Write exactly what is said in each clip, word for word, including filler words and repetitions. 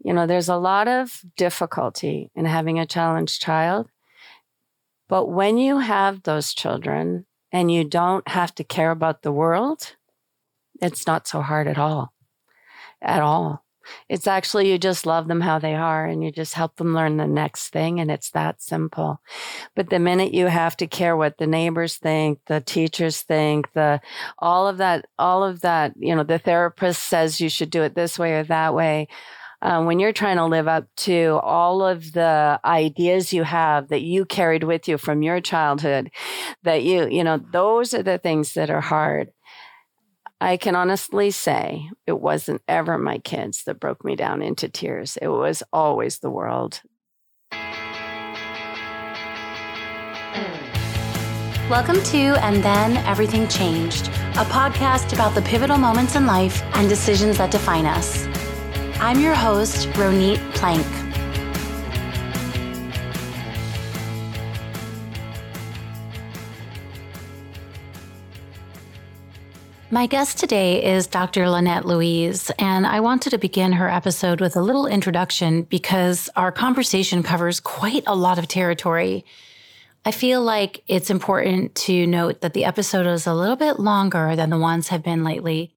You know, there's a lot of difficulty in having a challenged child. But when you have those children and you don't have to care about the world, it's not so hard at all, at all. It's actually, you just love them how they are and you just help them learn the next thing. And it's that simple. But the minute you have to care what the neighbors think, the teachers think, the all of that, all of that, you know, the therapist says you should do it this way or that way. Um, when you're trying to live up to all of the ideas you have that you carried with you from your childhood, that you, you know, those are the things that are hard. I can honestly say it wasn't ever my kids that broke me down into tears. It was always the world. Welcome to And Then Everything Changed, a podcast about the pivotal moments in life and decisions that define us. I'm your host, Ronit Plank. My guest today is Doctor Lynette Louise, and I wanted to begin her episode with a little introduction because our conversation covers quite a lot of territory. I feel like it's important to note that the episode is a little bit longer than the ones have been lately.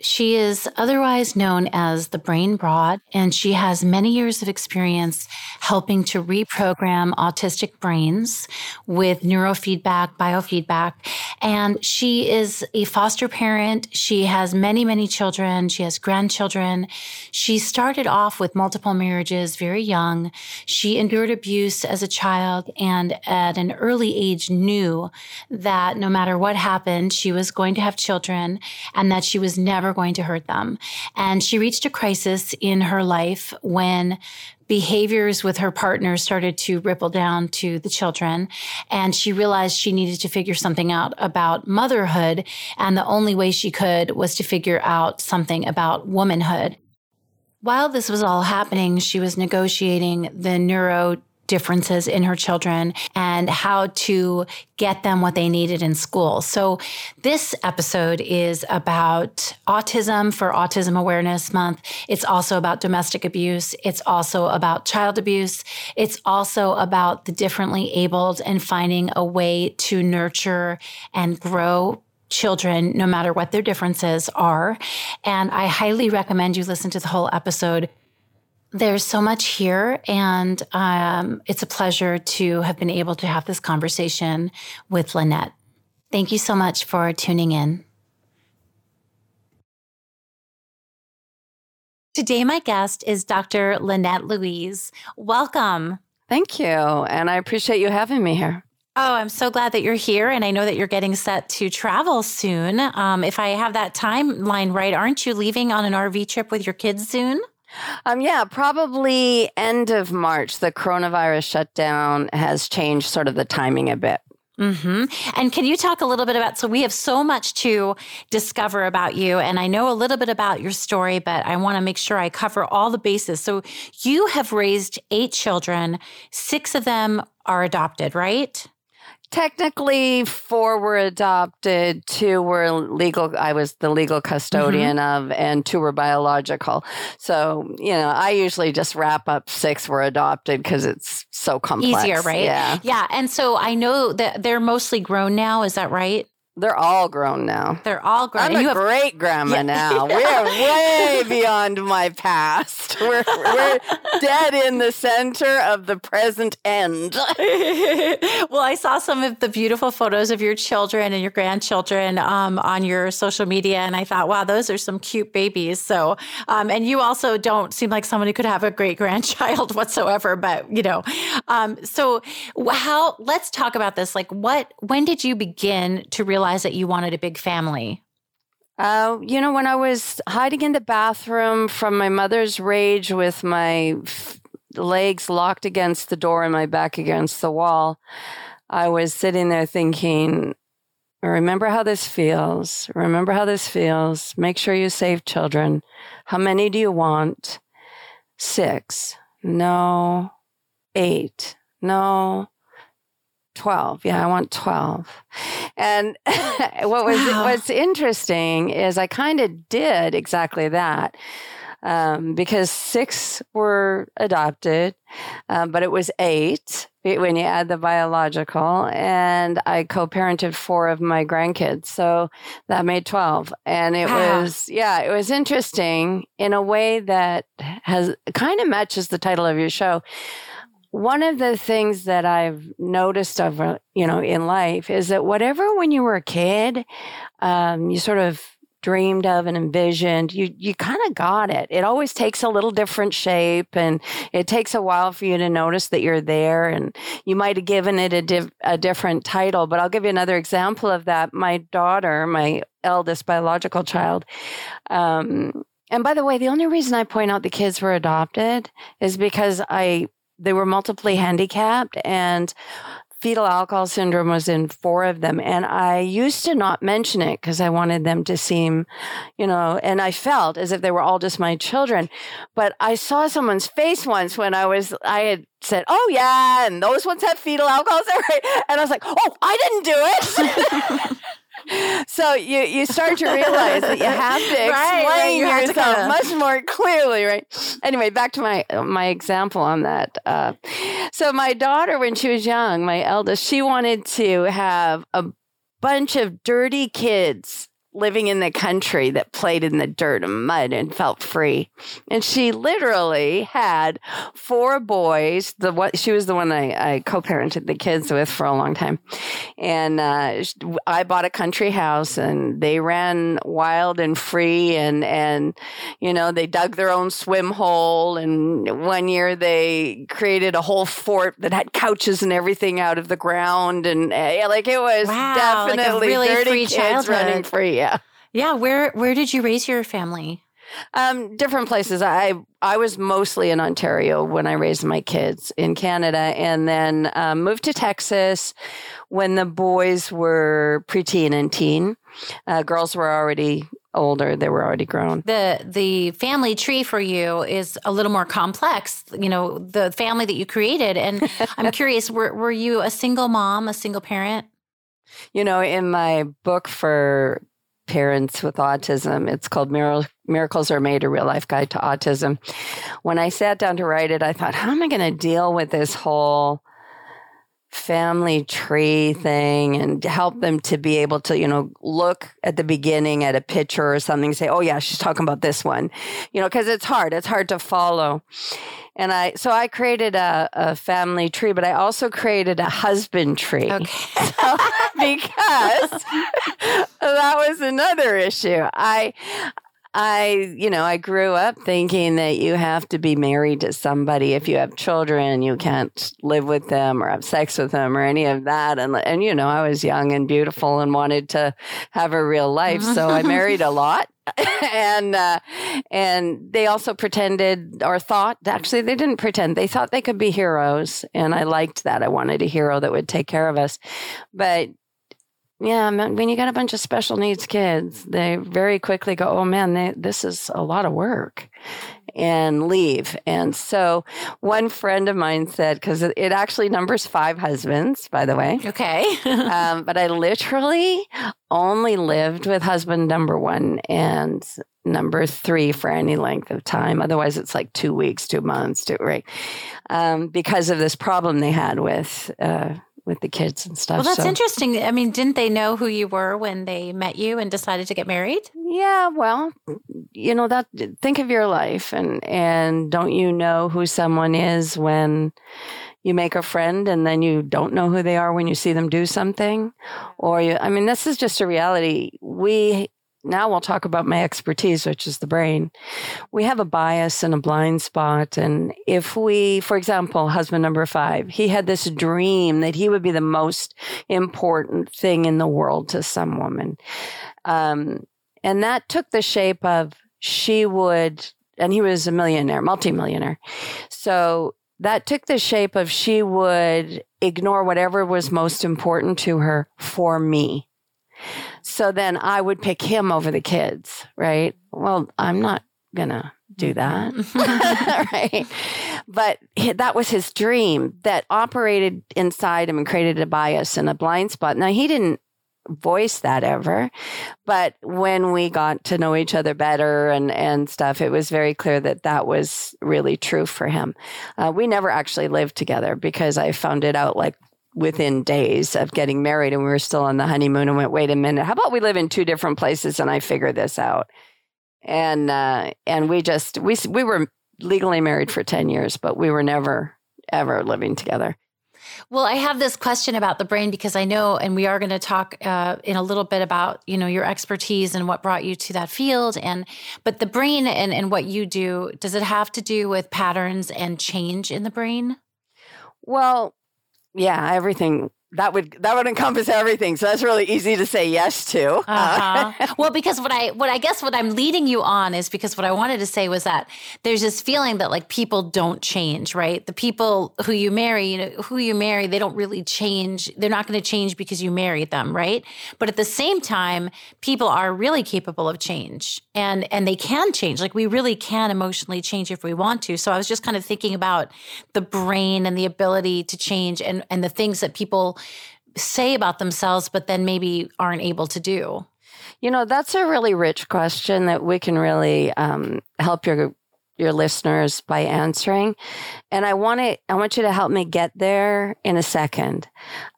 She is otherwise known as the Brain Broad, and she has many years of experience helping to reprogram autistic brains with neurofeedback, biofeedback, and she is a foster parent. She has many, many children. She has grandchildren. She started off with multiple marriages very young. She endured abuse as a child and at an early age knew that no matter what happened, she was going to have children and that she was never going to hurt them. And she reached a crisis in her life when behaviors with her partner started to ripple down to the children. And she realized she needed to figure something out about motherhood. And the only way she could was to figure out something about womanhood. While this was all happening, she was negotiating the neuro differences in her children and how to get them what they needed in school. So this episode is about autism for Autism Awareness Month. It's also about domestic abuse. It's also about child abuse. It's also about the differently abled and finding a way to nurture and grow children, no matter what their differences are. And I highly recommend you listen to the whole episode. There's so much here, and um, it's a pleasure to have been able to have this conversation with Lynette. Thank you so much for tuning in. Today, my guest is Doctor Lynette Louise. Welcome. Thank you, and I appreciate you having me here. Oh, I'm so glad that you're here, and I know that you're getting set to travel soon. Um, if I have that timeline right, aren't you leaving on an R V trip with your kids soon? Um, yeah, probably end of March. The coronavirus shutdown has changed sort of the timing a bit. Mm-hmm. And can you talk a little bit about, so we have so much to discover about you, and I know a little bit about your story, but I want to make sure I cover all the bases. So you have raised eight children, six of them are adopted, right? Technically, four were adopted, two were legal. I was the legal custodian mm-hmm. of, and two were biological. So, you know, I usually just wrap up six were adopted because it's so complex. Easier, right? Yeah. Yeah. And so I know that they're mostly grown now. Is that right? They're all grown now. They're all grown. I'm and you a have... great grandma yeah. now. We're way beyond my past. We're, we're dead in the center of the present end. Well, I saw some of the beautiful photos of your children and your grandchildren um, on your social media, and I thought, wow, those are some cute babies. So, um, and you also don't seem like someone who could have a great grandchild whatsoever. But you know, um, so how? Let's talk about this. Like, what? When did you begin to realize that you wanted a big family? Uh, you know, when I was hiding in the bathroom from my mother's rage with my f- legs locked against the door and my back against the wall, I was sitting there thinking, remember how this feels. Remember how this feels. Make sure you save children. How many do you want? Six. No. Eight. No. twelve. Yeah, I want twelve. And what was wow. what's interesting is I kind of did exactly that. um, because six were adopted, um, but it was eight when you add the biological, and I co-parented four of my grandkids. So that made twelve. And it wow. was, yeah, it was interesting in a way that has kind of matches the title of your show. One of the things that I've noticed over, you know, in life is that whatever, when you were a kid, um, you sort of dreamed of and envisioned, you you kind of got it. It always takes a little different shape, and it takes a while for you to notice that you're there, and you might have given it a, div- a different title. But I'll give you another example of that. My daughter, my eldest biological child, um, and by the way, the only reason I point out the kids were adopted is because I they were multiply handicapped, and fetal alcohol syndrome was in four of them. And I used to not mention it because I wanted them to seem, you know, and I felt as if they were all just my children. But I saw someone's face once when I was, I had said, oh yeah, and those ones have fetal alcohol syndrome. And I was like, oh, I didn't do it. So you, you start to realize that you have to explain right, right, you yourself kind of much more clearly, right? Anyway, back to my my example on that. Uh, so my daughter, when she was young, my eldest, she wanted to have a bunch of dirty kids living in the country that played in the dirt and mud and felt free. And she literally had four boys. The one, she was the one I, I co-parented the kids with for a long time. And uh, I bought a country house, and they ran wild and free, and, and, you know, they dug their own swim hole. And one year they created a whole fort that had couches and everything out of the ground. And uh, like it was wow, definitely like a really dirty free kids childhood. Running free. Yeah. Yeah. Where where did you raise your family? Um, different places. I I was mostly in Ontario when I raised my kids in Canada, and then um, moved to Texas when the boys were preteen and teen. Uh, girls were already older. They were already grown. The the family tree for you is a little more complex, you know, the family that you created. And I'm curious, were were you a single mom, a single parent? You know, in my book for parents with autism, it's called Miracles Are Made, A Real Life Guide to Autism. When I sat down to write it, I thought, how am I going to deal with this whole family tree thing and help them to be able to, you know, look at the beginning at a picture or something and say, oh yeah, she's talking about this one, you know, because it's hard. It's hard to follow. And I, so I created a, a family tree, but I also created a husband tree. Okay. So, because that was another issue. I, I, you know, I grew up thinking that you have to be married to somebody. If you have children, you can't live with them or have sex with them or any of that. And, and you know, I was young and beautiful and wanted to have a real life. So I married a lot. and uh, and they also pretended or thought, actually, they didn't pretend. They thought they could be heroes. And I liked that. I wanted a hero that would take care of us. But yeah, when you got a bunch of special needs kids, they very quickly go, oh man, they, this is a lot of work, and leave. And so one friend of mine said, because it actually numbers five husbands, by the way. Okay. um, but I literally only lived with husband number one and number three for any length of time. Otherwise, it's like two weeks, two months, two, right? Um, because of this problem they had with uh with the kids and stuff. Well, that's so interesting. I mean, didn't they know who you were when they met you and decided to get married? Yeah, well, you know, that. Think of your life, and, and don't you know who someone is when you make a friend, and then you don't know who they are when you see them do something? Or, you, I mean, this is just a reality. We, now we'll talk about my expertise, which is the brain. We have a bias and a blind spot. And if we, for example, husband number five, he had this dream that he would be the most important thing in the world to some woman. Um, and that took the shape of she would, and he was a millionaire, multimillionaire. So that took the shape of she would ignore whatever was most important to her for me. So then I would pick him over the kids, right? Well, I'm not going to do that, right? But that was his dream that operated inside him and created a bias and a blind spot. Now, he didn't voice that ever. But when we got to know each other better and, and stuff, it was very clear that that was really true for him. Uh, we never actually lived together because I found it out like within days of getting married, and we were still on the honeymoon and went, wait a minute, how about we live in two different places and I figure this out? And uh, and we just, we we were legally married for ten years, but we were never, ever living together. Well, I have this question about the brain because I know, and we are going to talk uh, in a little bit about, you know, your expertise and what brought you to that field. And but the brain and, and what you do, does it have to do with patterns and change in the brain? Well, yeah, everything. That would that would encompass everything. So that's really easy to say yes to. Uh-huh. Well, because what I what I guess what I'm leading you on is because what I wanted to say was that there's this feeling that like people don't change, right? The people who you marry, you know, who you marry, they don't really change. They're not going to change because you married them, right? But at the same time, people are really capable of change, and and they can change. Like we really can emotionally change if we want to. So I was just kind of thinking about the brain and the ability to change, and and the things that people say about themselves, but then maybe aren't able to do? You know, that's a really rich question that we can really um, help your your listeners by answering. And I want to, I want you to help me get there in a second.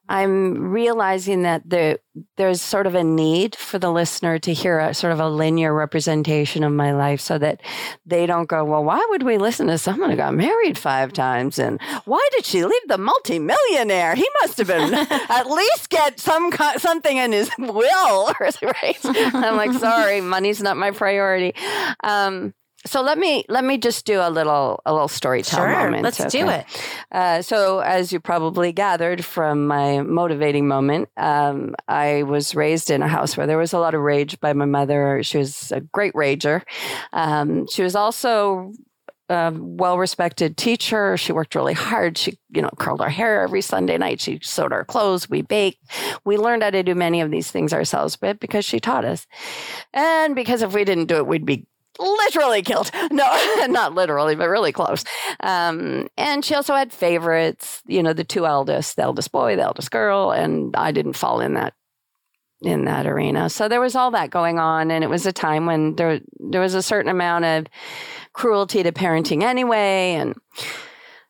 I'm realizing that there, there's sort of a need for the listener to hear a sort of a linear representation of my life so that they don't go, well, why would we listen to someone who got married five times? And why did she leave the multimillionaire? He must have been at least get some something in his will. Right? I'm like, sorry, money's not my priority. Um, So let me let me just do a little a little storytelling sure, moment. Let's okay. do it. Uh, so as you probably gathered from my motivating moment, um, I was raised in a house where there was a lot of rage by my mother. She was a great rager. Um, she was also a well-respected teacher. She worked really hard. She, you know, curled her hair every Sunday night. She sewed our clothes. We baked. We learned how to do many of these things ourselves, but because she taught us, and because if we didn't do it, we'd be literally killed. No, not literally, but really close. Um, and she also had favorites, you know, the two eldest, the eldest boy, the eldest girl, and I didn't fall in that in that arena. So there was all that going on, and it was a time when there there was a certain amount of cruelty to parenting anyway. And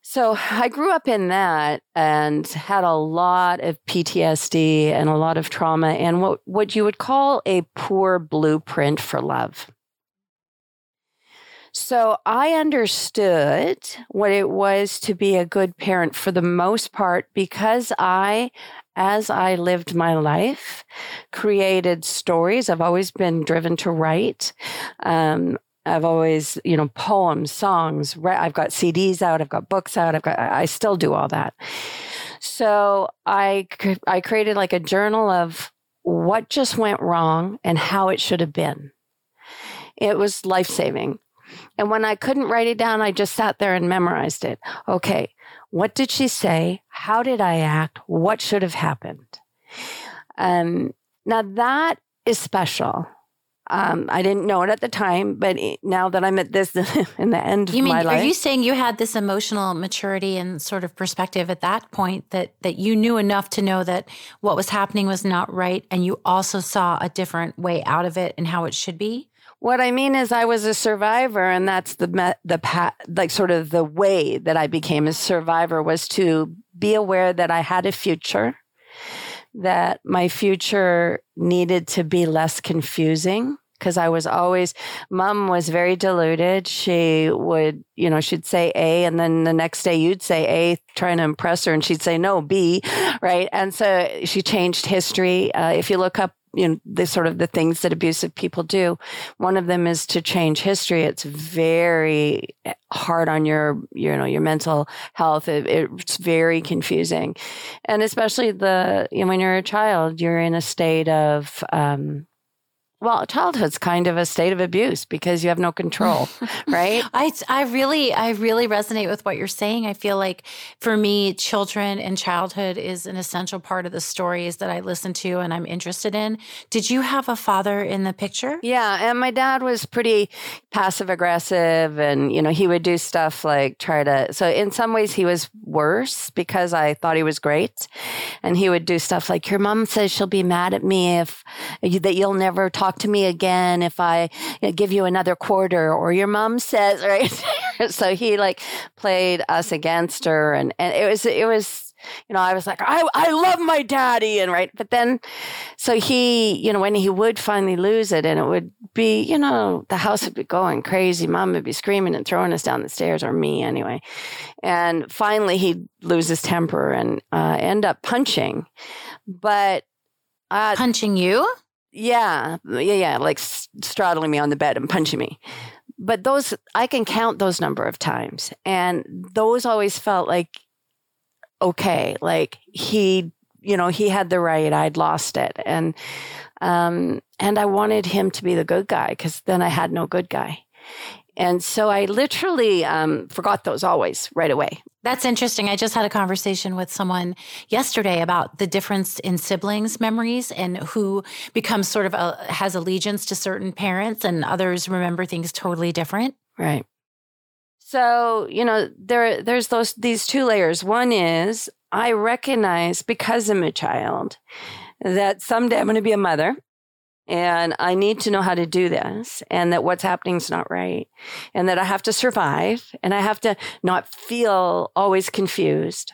so I grew up in that and had a lot of P T S D and a lot of trauma and what what you would call a poor blueprint for love. So I understood what it was to be a good parent for the most part because I, as I lived my life, created stories. I've always been driven to write. Um, I've always, you know, poems, songs. I've got C Ds out. I've got books out. I've got. I still do all that. So I, I created like a journal of what just went wrong and how it should have been. It was life-saving. And when I couldn't write it down, I just sat there and memorized it. Okay, what did she say? How did I act? What should have happened? Um, now that is special. Um, I didn't know it at the time, but now that I'm at this in the end of you mean, my life. Are you saying you had this emotional maturity and sort of perspective at that point that, that you knew enough to know that what was happening was not right and you also saw a different way out of it and how it should be? What I mean is I was a survivor, and that's the the path, like sort of the way that I became a survivor was to be aware that I had a future, that my future needed to be less confusing because I was always, Mom was very deluded. She would, you know, she'd say A, and then the next day you'd say A, trying to impress her, and she'd say no, B, right? And so she changed history. Uh, if you look up, you know, the sort of the things that abusive people do. One of them is to change history. It's very hard on your, you know, your mental health. It, it's very confusing. And especially the, you know, when you're a child, you're in a state of, um, Well, childhood's kind of a state of abuse because you have no control, right? I, I really, I really resonate with what you're saying. I feel like for me, children and childhood is an essential part of the stories that I listen to and I'm interested in. Did you have a father in the picture? Yeah. And my dad was pretty passive aggressive and, you know, he would do stuff like try to, so in some ways he was worse because I thought he was great. And he would do stuff like, your mom says she'll be mad at me if, that you'll never talk to me again if I give you another quarter, or your mom says, right? So he like played us against her, and, and it was it was you know I was like I I love my daddy, and right, but then so he you know when he would finally lose it, and it would be you know the house would be going crazy, mom would be screaming and throwing us down the stairs, or me anyway, and finally he'd lose his temper and uh, end up punching, but uh, punching you. Yeah, yeah, yeah, like straddling me on the bed and punching me. But those, I can count those number of times. And those always felt like, okay, like he, you know, he had the right, I'd lost it. And, um, and I wanted him to be the good guy because then I had no good guy. And so I literally um, forgot those always right away. That's interesting. I just had a conversation with someone yesterday about the difference in siblings' memories and who becomes sort of a, has allegiance to certain parents and others remember things totally different. Right. So, you know, there there's those these two layers. One is I recognize because I'm a child that someday I'm going to be a mother. And I need to know how to do this, and that what's happening is not right, and that I have to survive, and I have to not feel always confused.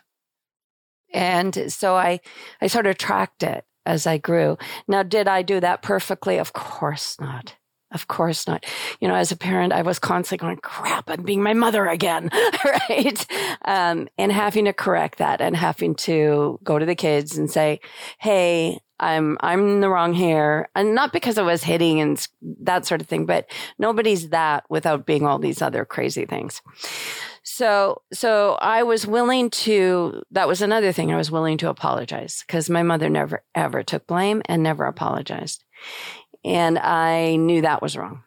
And so I, I sort of tracked it as I grew. Now, did I do that perfectly? Of course not. Of course not. You know, as a parent, I was constantly going, crap, I'm being my mother again, right? Um, and having to correct that and having to go to the kids and say, hey, I'm I'm in the wrong here, and not because I was hitting and that sort of thing, but nobody's that without being all these other crazy things. So so I was willing to, that was another thing, I was willing to apologize because my mother never ever took blame and never apologized. And I knew that was wrong.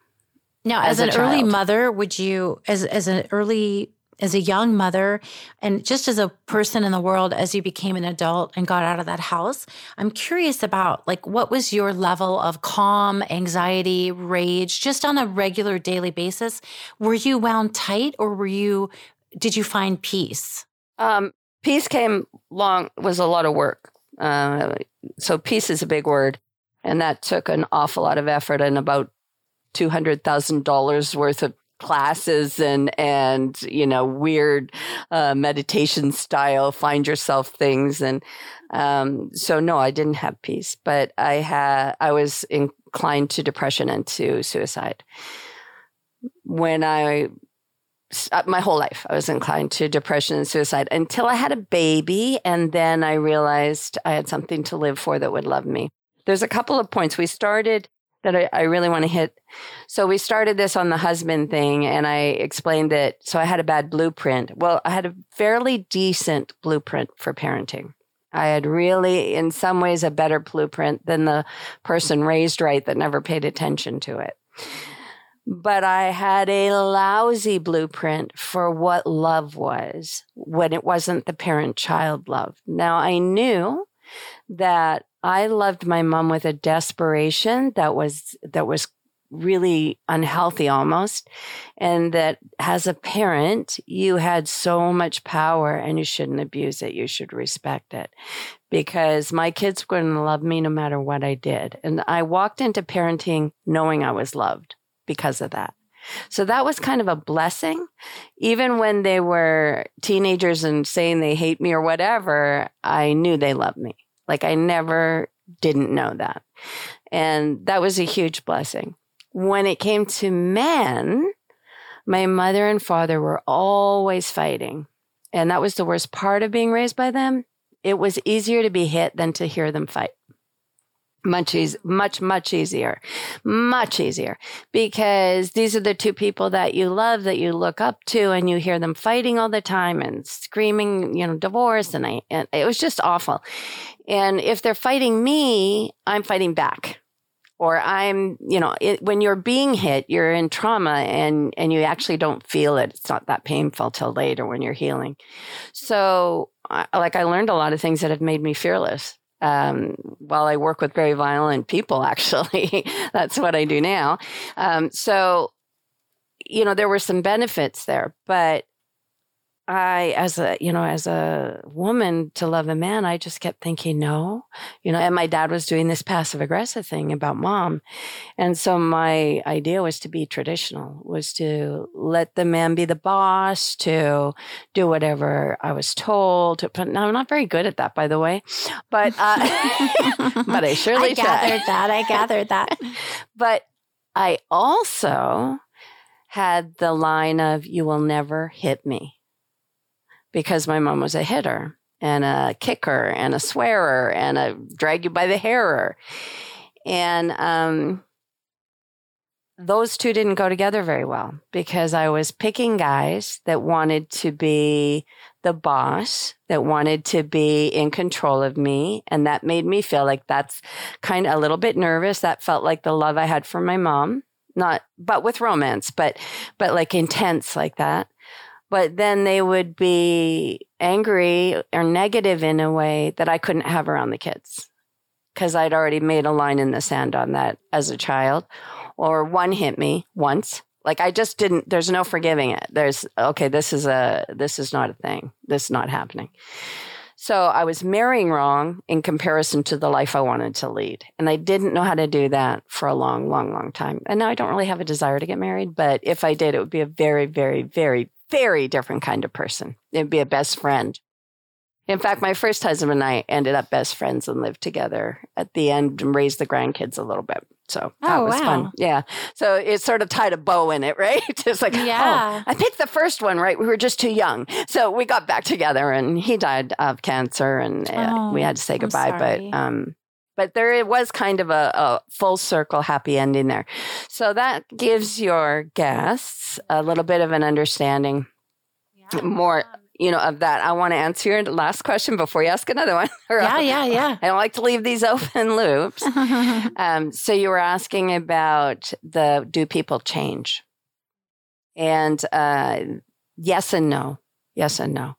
Now, as, as an early mother, would you, as as an early as a young mother, and just as a person in the world, as you became an adult and got out of that house, I'm curious about, like, what was your level of calm, anxiety, rage, just on a regular daily basis? Were you wound tight, or were you, did you find peace? Um, peace came long, was a lot of work. Uh, so peace is a big word. And that took an awful lot of effort and about two hundred thousand dollars worth of classes and, and you know, weird uh, meditation style, find yourself things. And um, so, no, I didn't have peace, but I had, I was inclined to depression and to suicide. When I, my whole life, I was inclined to depression and suicide until I had a baby. And then I realized I had something to live for that would love me. There's a couple of points we started that I, I really want to hit. So we started this on the husband thing, and I explained that. So I had a bad blueprint. Well, I had a fairly decent blueprint for parenting. I had really, in some ways, a better blueprint than the person raised right that never paid attention to it. But I had a lousy blueprint for what love was when it wasn't the parent-child love. Now, I knew that I loved my mom with a desperation that was that was really unhealthy almost, and that as a parent, you had so much power and you shouldn't abuse it. You should respect it because my kids were going to love me no matter what I did. And I walked into parenting knowing I was loved because of that. So that was kind of a blessing. Even when they were teenagers and saying they hate me or whatever, I knew they loved me. Like I never didn't know that. And that was a huge blessing. When it came to men, my mother and father were always fighting. And that was the worst part of being raised by them. It was easier to be hit than to hear them fight. Much, easy, much, much easier, much easier, because these are the two people that you love, that you look up to, and you hear them fighting all the time and screaming, you know, divorce. And I, and it was just awful. And if they're fighting me, I'm fighting back. or I'm, you know, it, when you're being hit, you're in trauma and, and you actually don't feel it. It's not that painful till later when you're healing. So I, like I learned a lot of things that have made me fearless. Um, while I work with very violent people, actually, that's what I do now. Um, so, you know, there were some benefits there, but I, as a, you know, as a woman to love a man, I just kept thinking, no, you know, and my dad was doing this passive aggressive thing about mom. And so my idea was to be traditional, was to let the man be the boss, to do whatever I was told. But no, I'm not very good at that, by the way, but, uh, but I surely I gathered tried. that. I gathered that. But I also had the line of, you will never hit me. Because my mom was a hitter and a kicker and a swearer and a drag you by the hairer. And um, those two didn't go together very well because I was picking guys that wanted to be the boss, that wanted to be in control of me. And that made me feel like that's kind of a little bit nervous. That felt like the love I had for my mom, not, but with romance, but, but like intense like that. But then they would be angry or negative in a way that I couldn't have around the kids because I'd already made a line in the sand on that as a child. Or one hit me once. Like I just didn't, there's no forgiving it. There's, okay, this is a, this is not a thing. This is not happening. So I was marrying wrong in comparison to the life I wanted to lead. And I didn't know how to do that for a long, long, long time. And now I don't really have a desire to get married, but if I did, it would be a very, very, very very different kind of person. It'd be a best friend. In fact, my first husband and I ended up best friends and lived together at the end and raised the grandkids a little bit. So that oh, was wow. fun. Yeah. So it sort of tied a bow in it, right? It's like, yeah. oh, I picked the first one, right? We were just too young. So we got back together and he died of cancer and oh, uh, we had to say goodbye. But um, but there was kind of a, a full circle happy ending there. So that gives your guests a little bit of an understanding yeah. more, you know, of that. I want to answer your last question before you ask another one. yeah, yeah, yeah. I don't like to leave these open loops. um, so you were asking about the, do people change? And uh, yes and no. Yes and no.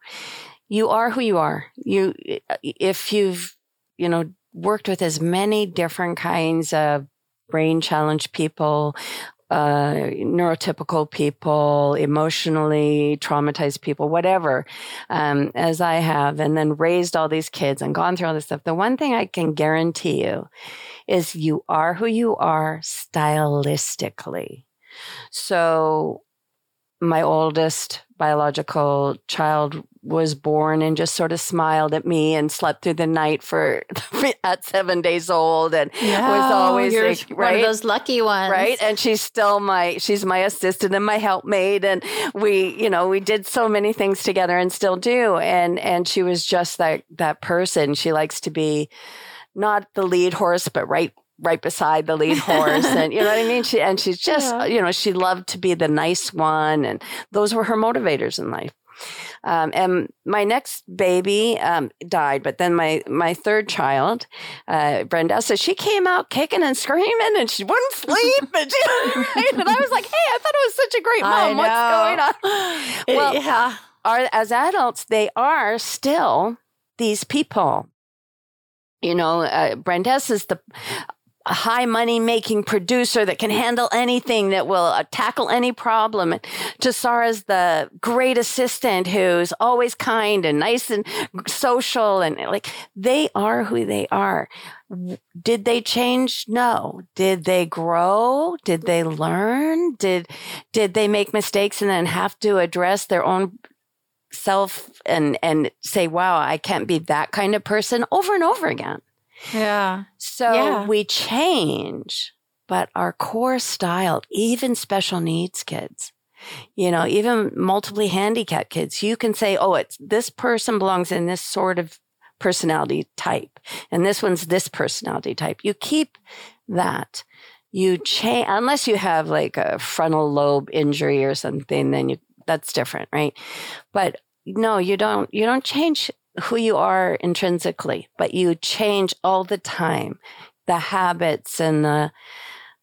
You are who you are. You, if you've, you know, worked with as many different kinds of brain challenged people, uh, neurotypical people, emotionally traumatized people, whatever, um, as I have, and then raised all these kids and gone through all this stuff. The one thing I can guarantee you is you are who you are stylistically. So my oldest biological child was born and just sort of smiled at me and slept through the night for at seven days old and yeah, was always you're like, one right? of those lucky ones. Right. And she's still my, she's my assistant and my helpmate. And we, you know, we did so many things together and still do. And, and she was just that, that person. She likes to be not the lead horse, but right, right beside the lead horse. And you know what I mean? She, and she's just, yeah. you know, she loved to be the nice one. And those were her motivators in life. Um, and my next baby um, died, but then my my third child, uh, Brenda, so she came out kicking and screaming, and she wouldn't sleep, and, she, right? and I was like, "Hey, I thought it was such a great mom. What's going on?" Well, yeah. our, as adults, they are still these people. You know, uh, Brenda is the a high money making producer that can handle anything, that will uh, tackle any problem. Jasara's the great assistant who's always kind and nice and social, and like they are who they are. Did they change? No. Did they grow? Did they learn? Did did they make mistakes and then have to address their own self and and say, wow, I can't be that kind of person over and over again? Yeah. So yeah. we change, but our core style, even special needs kids, you know, even multiply handicapped kids, you can say, oh, it's this person belongs in this sort of personality type. And this one's this personality type. You keep that. You change, unless you have like a frontal lobe injury or something, then you, that's different, right? But no, you don't, you don't change who you are intrinsically, but you change all the time. the habits and the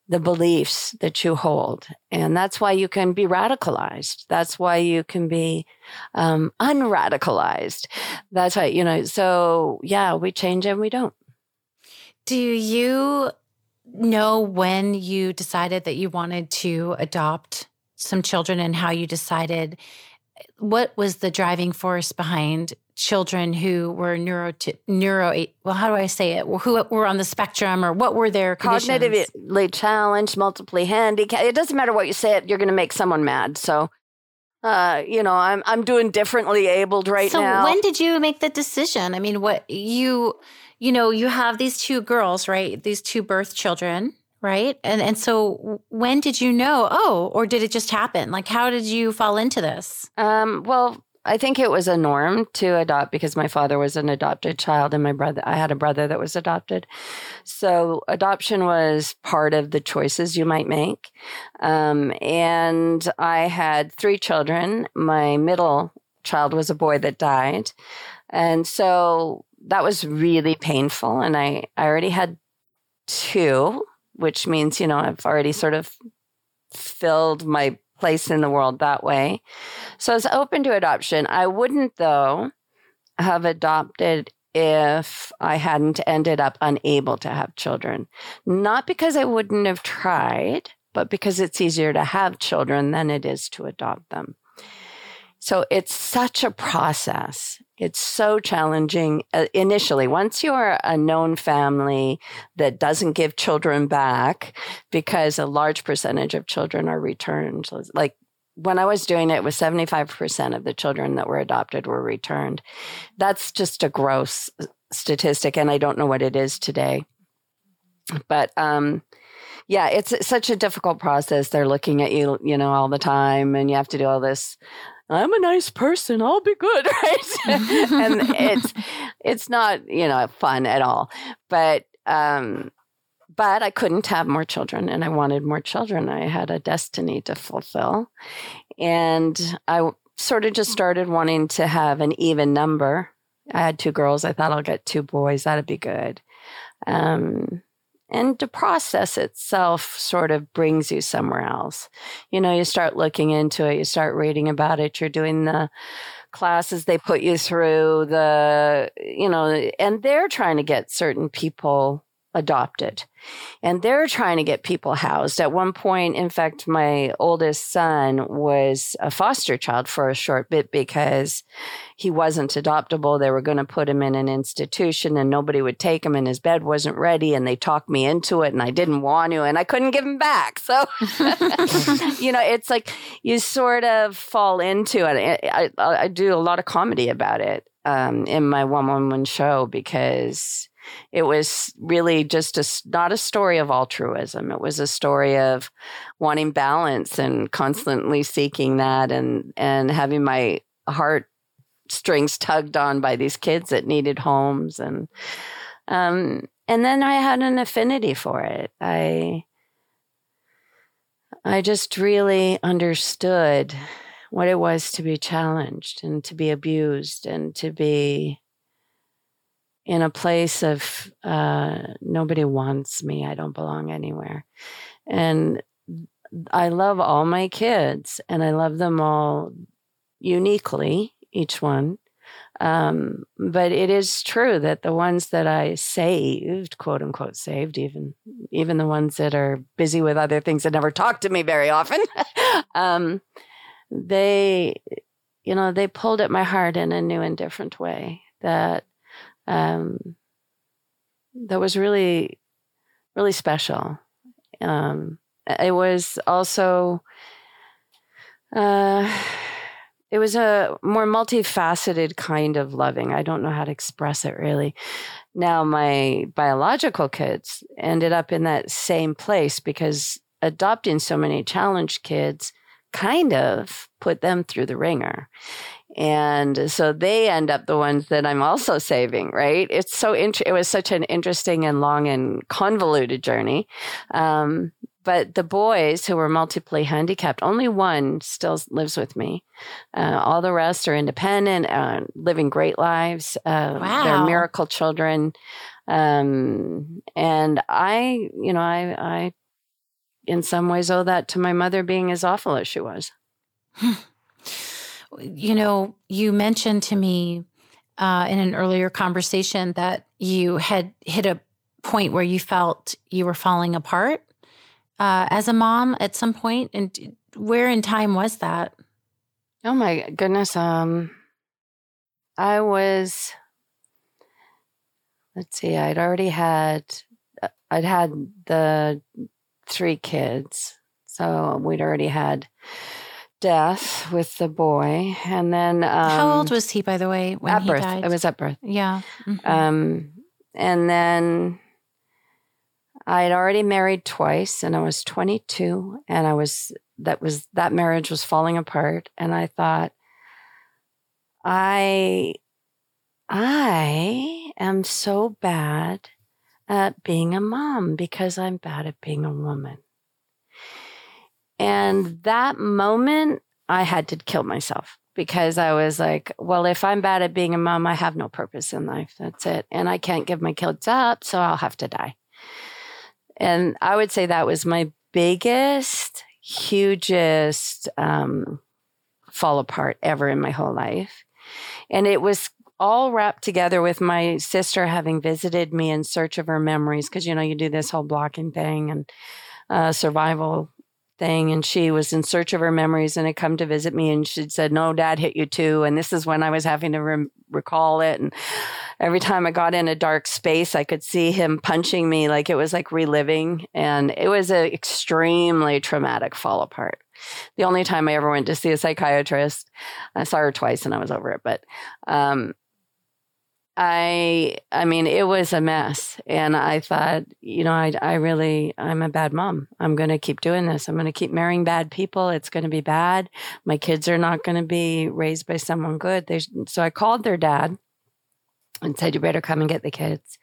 the beliefs that you hold. And that's why you can be radicalized. That's why you can be um, unradicalized. That's why, you know, so yeah, we change and we don't. Do you know when you decided that you wanted to adopt some children and how you decided? What was the driving force behind children who were neuro, neuro, well, how do I say it? Who were on the spectrum, or what were their conditions? Cognitively challenged, multiply handicapped. It doesn't matter what you say, you're going to make someone mad. So, uh, you know, I'm I'm doing differently abled right so now. So when did you make the decision? I mean, what you, you know, you have these two girls, right? These two birth children, right? And and so when did you know? Oh, or did it just happen? Like, how did you fall into this? Um, well, I think it was a norm to adopt because my father was an adopted child and my brother, I had a brother that was adopted. So adoption was part of the choices you might make. Um, and I had three children. My middle child was a boy that died. And so that was really painful. And I, I already had two, which means, you know, I've already sort of filled my place in the world that way. So I was open to adoption. I wouldn't, though, have adopted if I hadn't ended up unable to have children. Not because I wouldn't have tried, but because it's easier to have children than it is to adopt them. So it's such a process. It's so challenging uh, initially. Once you're a known family that doesn't give children back, because a large percentage of children are returned. Like when I was doing it, it was seventy-five percent of the children that were adopted were returned. That's just a gross statistic, and I don't know what it is today. But um, yeah, it's such a difficult process. They're looking at you, you know, all the time, and you have to do all this. I'm a nice person. I'll be good, right? And it's it's not, you know, fun at all. But um, but I couldn't have more children, and I wanted more children. I had a destiny to fulfill, and I sort of just started wanting to have an even number. I had two girls. I thought I'll get two boys. That'd be good. Um, And the process itself sort of brings you somewhere else. You know, you start looking into it, you start reading about it, you're doing the classes they put you through, the, you know, and they're trying to get certain people adopted. And they're trying to get people housed. At one point, in fact, my oldest son was a foster child for a short bit because he wasn't adoptable. They were going to put him in an institution and nobody would take him and his bed wasn't ready. And they talked me into it and I didn't want to and I couldn't give him back. So, you know, it's like you sort of fall into it. I, I, I do a lot of comedy about it um, in my one-on-one show because it was really just a, not a story of altruism. It was a story of wanting balance and constantly seeking that and, and having my heartstrings tugged on by these kids that needed homes. And um, and then I had an affinity for it. I I just really understood what it was to be challenged and to be abused and to be in a place of uh, nobody wants me, I don't belong anywhere. And I love all my kids and I love them all uniquely, each one. Um, but it is true that the ones that I saved, quote unquote saved, even, even the ones that are busy with other things that never talk to me very often, um, they, you know, they pulled at my heart in a new and different way that Um, that was really, really special. Um, it was also, uh, it was a more multifaceted kind of loving. I don't know how to express it really. Now, my biological kids ended up in that same place because adopting so many challenged kids kind of put them through the ringer. And so they end up the ones that I'm also saving, right? It's so int- it was such an interesting and long and convoluted journey. Um, But the boys who were multiply handicapped, only one still lives with me. Uh, all the rest are independent, uh, living great lives. Uh, wow. They're miracle children. Um, and I, you know, I, I, in some ways owe that to my mother being as awful as she was. You know, you mentioned to me uh, in an earlier conversation that you had hit a point where you felt you were falling apart uh, as a mom at some point. And where in time was that? Oh, my goodness. Um, I was, let's see, I'd already had, I'd had the three kids. So we'd already had death with the boy. And then... Um, How old was he, by the way, when at he birth. died? It was at birth. Yeah. Mm-hmm. Um, and then I had already married twice, and I was twenty-two, and I was... that was, that marriage was falling apart. And I thought, I, I am so bad at being a mom because I'm bad at being a woman. And that moment I had to kill myself because I was like, well, if I'm bad at being a mom, I have no purpose in life. That's it. And I can't give my kids up, so I'll have to die. And I would say that was my biggest hugest um, fall apart ever in my whole life. And it was all wrapped together with my sister having visited me in search of her memories. Cause you know, you do this whole blocking thing and uh, survival thing. And she was in search of her memories and had come to visit me. And she said, no, dad hit you too. And this is when I was having to re- recall it. And every time I got in a dark space, I could see him punching me. Like it was like reliving. And it was an extremely traumatic fall apart. The only time I ever went to see a psychiatrist, I saw her twice and I was over it. But um, I, I mean, it was a mess. And I thought, you know, I, I really, I'm a bad mom. I'm going to keep doing this. I'm going to keep marrying bad people. It's going to be bad. My kids are not going to be raised by someone good. They, so I called their dad and said, you better come and get the kids.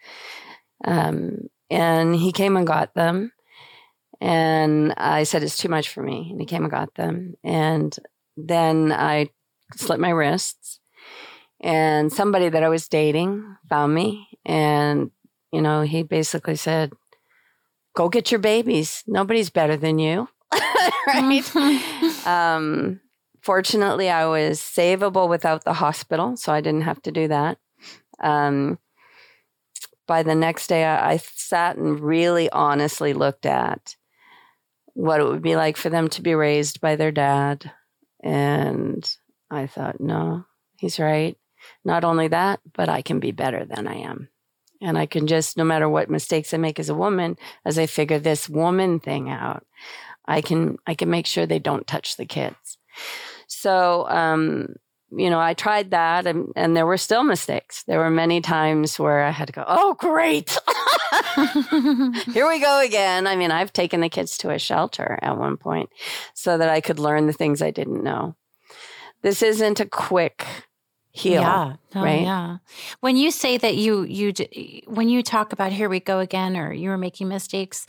Um, and he came and got them. And I said, it's too much for me. And he came and got them. And then I slit my wrists. And somebody that I was dating found me. And, you know, he basically said, go get your babies. Nobody's better than you. Right? um, fortunately, I was savable without the hospital, so I didn't have to do that. Um, by the next day, I, I sat and really honestly looked at what it would be like for them to be raised by their dad. And I thought, no, he's right. Not only that, but I can be better than I am. And I can just, no matter what mistakes I make as a woman, as I figure this woman thing out, I can, I can make sure they don't touch the kids. So, um, you know, I tried that and, and there were still mistakes. There were many times where I had to go, oh, great. Here we go again. I mean, I've taken the kids to a shelter at one point so that I could learn the things I didn't know. This isn't a quick heal, yeah, oh, right? Yeah. When you say that you, you, when you talk about here we go again, or you were making mistakes,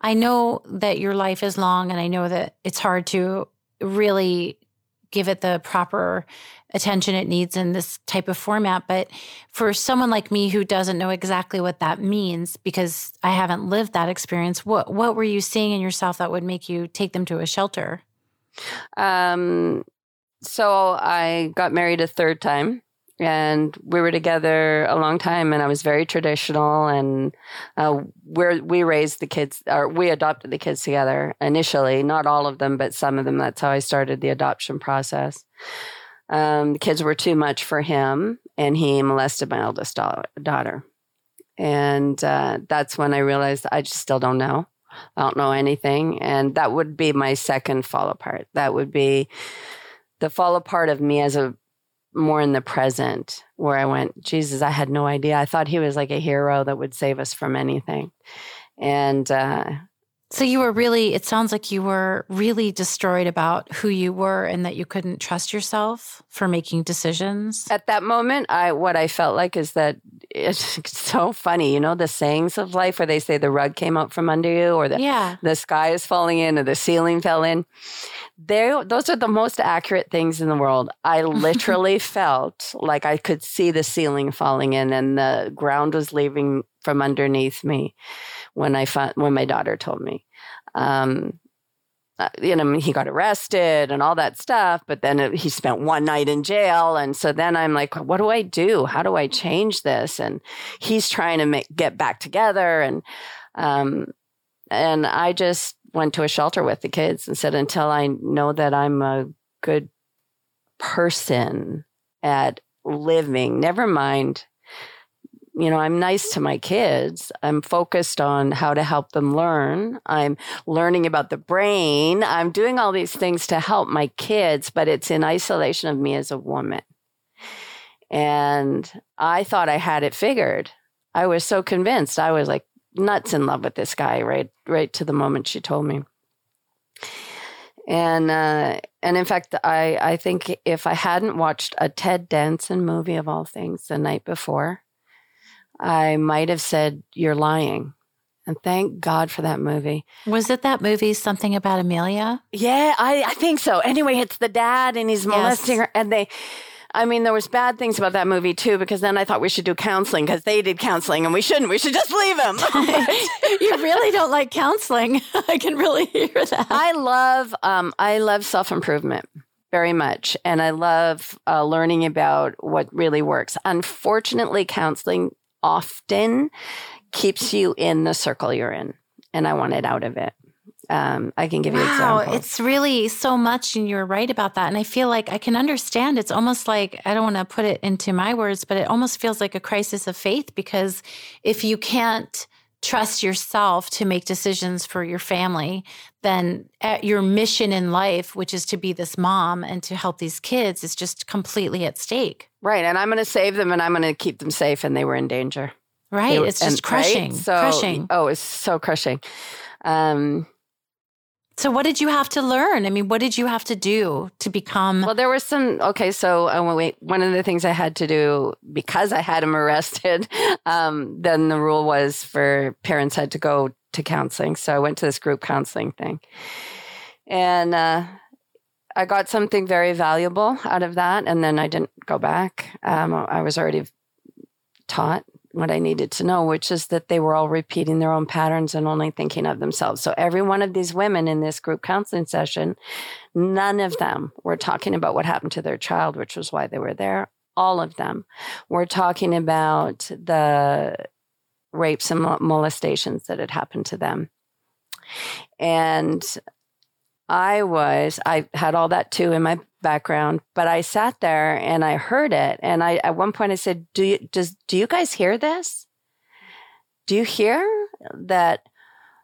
I know that your life is long and I know that it's hard to really give it the proper attention it needs in this type of format. But for someone like me who doesn't know exactly what that means, because I haven't lived that experience, what, what were you seeing in yourself that would make you take them to a shelter? Um, So I got married a third time and we were together a long time and I was very traditional and uh, we're, we raised the kids or we adopted the kids together initially, not all of them, but some of them. That's how I started the adoption process. Um, the kids were too much for him and he molested my eldest daughter. And uh, that's when I realized I just still don't know. I don't know anything. And that would be my second fall apart. That would be the fall apart of me as a more in the present where I went, Jesus, I had no idea. I thought he was like a hero that would save us from anything. And uh, so you were really, it sounds like you were really destroyed about who you were and that you couldn't trust yourself for making decisions. At that moment, I what I felt like is that it's so funny, you know, the sayings of life where they say the rug came out from under you, or the, yeah. the sky is falling in, or the ceiling fell in. They're, those are the most accurate things in the world. I literally felt like I could see the ceiling falling in and the ground was leaving from underneath me when I found, when my daughter told me. Um, Uh, you know, he got arrested and all that stuff, but then it, he spent one night in jail. And so then I'm like, what do I do? How do I change this? And he's trying to make, get back together. And, um, and I just went to a shelter with the kids and said, until I know that I'm a good person at living, never mind, you know, I'm nice to my kids. I'm focused on how to help them learn. I'm learning about the brain. I'm doing all these things to help my kids, but it's in isolation of me as a woman. And I thought I had it figured. I was so convinced. I was like nuts in love with this guy right, right to the moment she told me. And uh, and in fact, I, I think if I hadn't watched a Ted Danson movie of all things the night before, I might have said, you're lying. And thank God for that movie. Was it that movie, something about Amelia? Yeah, I, I think so. Anyway, it's the dad and he's molesting yes. her. And they, I mean, there was bad things about that movie too, because then I thought we should do counseling because they did counseling and we shouldn't. We should just leave him. You really don't like counseling. I can really hear that. I love, um, I love self-improvement. Very much. And I love uh, learning about what really works. Unfortunately, counseling often keeps you in the circle you're in, and I wanted out of it. Um, I can give wow, you examples. Wow, it's really so much, and you're right about that. And I feel like I can understand. It's almost like, I don't want to put it into my words, but it almost feels like a crisis of faith, because if you can't trust yourself to make decisions for your family, then at your mission in life, which is to be this mom and to help these kids, is just completely at stake. Right. And I'm going to save them and I'm going to keep them safe. And they were in danger. Right. They, it's just and, crushing. Right? So, crushing. Oh, it's so crushing. Um, so what did you have to learn? I mean, what did you have to do to become? Well, there were some, okay. So uh, one of the things I had to do, because I had him arrested, um, then the rule was for parents had to go to counseling. So I went to this group counseling thing. And uh, I got something very valuable out of that. And then I didn't go back. Um, I was already taught what I needed to know, which is that they were all repeating their own patterns and only thinking of themselves. So every one of these women in this group counseling session, none of them were talking about what happened to their child, which was why they were there. All of them were talking about the rapes and molestations that had happened to them. And I was, I had all that too in my background, but I sat there and I heard it. And I, at one point I said, do you, does, do you guys hear this? Do you hear that?